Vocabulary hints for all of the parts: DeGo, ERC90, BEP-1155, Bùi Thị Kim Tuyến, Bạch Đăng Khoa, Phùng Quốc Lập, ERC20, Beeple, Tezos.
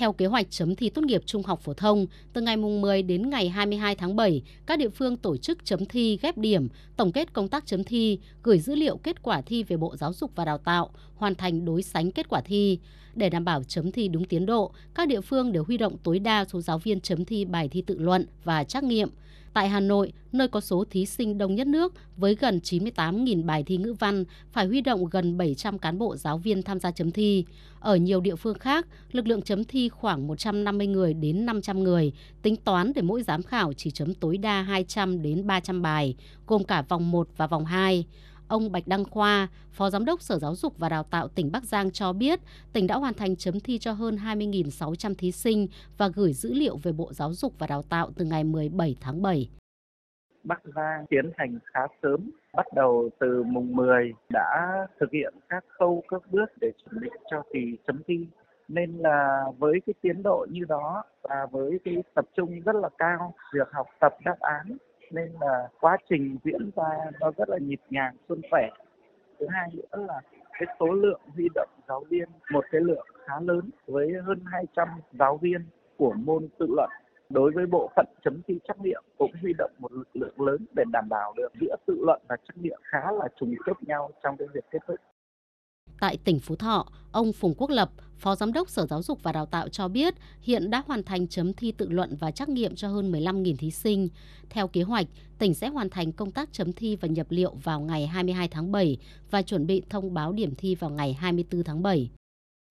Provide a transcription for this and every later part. Theo kế hoạch chấm thi tốt nghiệp trung học phổ thông, từ ngày mùng 10 đến ngày 22 tháng 7, các địa phương tổ chức chấm thi ghép điểm, tổng kết công tác chấm thi, gửi dữ liệu kết quả thi về Bộ Giáo dục và Đào tạo, hoàn thành đối sánh kết quả thi. Để đảm bảo chấm thi đúng tiến độ, các địa phương đều huy động tối đa số giáo viên chấm thi bài thi tự luận và trắc nghiệm. Tại Hà Nội, nơi có số thí sinh đông nhất nước với gần 98.000 bài thi ngữ văn, phải huy động gần 700 cán bộ giáo viên tham gia chấm thi. Ở nhiều địa phương khác, lực lượng chấm thi khoảng 150 người đến 500 người, tính toán để mỗi giám khảo chỉ chấm tối đa 200 đến 300 bài, gồm cả vòng 1 và vòng 2. Ông Bạch Đăng Khoa, Phó Giám đốc Sở Giáo dục và Đào tạo tỉnh Bắc Giang cho biết, tỉnh đã hoàn thành chấm thi cho hơn 20.600 thí sinh và gửi dữ liệu về Bộ Giáo dục và Đào tạo từ ngày 17 tháng 7. Bắc Giang tiến hành khá sớm, bắt đầu từ mùng 10 đã thực hiện các khâu các bước để chuẩn bị cho kỳ chấm thi. Nên là với cái tiến độ như đó và với cái tập trung rất là cao việc học tập đáp án, nên là quá trình diễn ra nó rất là nhịp nhàng, suôn sẻ. Thứ hai nữa là cái số lượng huy động giáo viên, một cái lượng khá lớn với hơn 200 giáo viên của môn tự luận. Đối với bộ phận chấm thi trắc nghiệm cũng huy động một lực lượng lớn để đảm bảo được giữa tự luận và trắc nghiệm khá là trùng khớp nhau trong cái việc kết thúc. Tại tỉnh Phú Thọ, ông Phùng Quốc Lập, Phó Giám đốc Sở Giáo dục và Đào tạo cho biết hiện đã hoàn thành chấm thi tự luận và trắc nghiệm cho hơn 15.000 thí sinh. Theo kế hoạch, tỉnh sẽ hoàn thành công tác chấm thi và nhập liệu vào ngày 22 tháng 7 và chuẩn bị thông báo điểm thi vào ngày 24 tháng 7.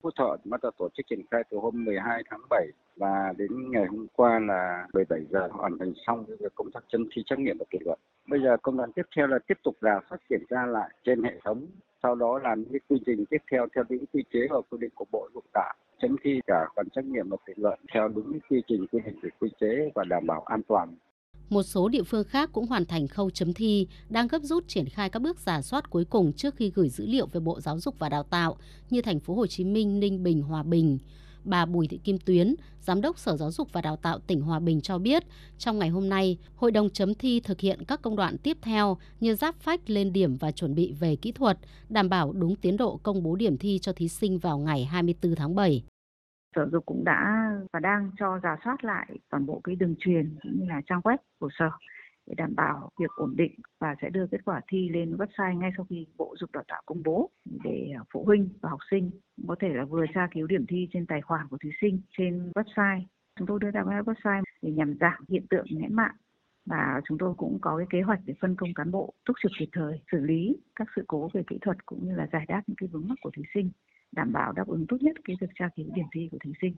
Phú Thọ bắt đầu tổ chức triển khai từ hôm 12 tháng 7 và đến ngày hôm qua là 17 giờ hoàn thành xong công tác chấm thi trắc nghiệm và tự luận. Bây giờ công đoạn tiếp theo là tiếp tục rà soát kiểm tra lại trên hệ thống. Sau đó là những quy trình tiếp theo theo những quy chế và quy định của Bộ Giáo dục và Đào tạo, chấm thi cả phần trắc nghiệm và tự luận theo đúng quy trình quy định về quy chế và đảm bảo an toàn. Một số địa phương khác cũng hoàn thành khâu chấm thi, đang gấp rút triển khai các bước rà soát cuối cùng trước khi gửi dữ liệu về Bộ Giáo dục và Đào tạo như thành phố Hồ Chí Minh, Ninh Bình, Hòa Bình. Bà Bùi Thị Kim Tuyến, Giám đốc Sở Giáo dục và Đào tạo tỉnh Hòa Bình cho biết, trong ngày hôm nay, Hội đồng chấm thi thực hiện các công đoạn tiếp theo như giáp phách lên điểm và chuẩn bị về kỹ thuật, đảm bảo đúng tiến độ công bố điểm thi cho thí sinh vào ngày 24 tháng 7. Sở Giáo dục cũng đã và đang cho rà soát lại toàn bộ cái đường truyền cũng như là trang web của Sở để đảm bảo việc ổn định và sẽ đưa kết quả thi lên website ngay sau khi Bộ Giáo dục Đào tạo công bố để phụ huynh và học sinh có thể là vừa tra cứu điểm thi trên tài khoản của thí sinh trên website. Chúng tôi đưa ra website để nhằm giảm hiện tượng nghẽn mạng và chúng tôi cũng có cái kế hoạch để phân công cán bộ túc trực kịp thời xử lý các sự cố về kỹ thuật cũng như là giải đáp những cái vướng mắc của thí sinh, đảm bảo đáp ứng tốt nhất cái việc tra cứu điểm thi của thí sinh.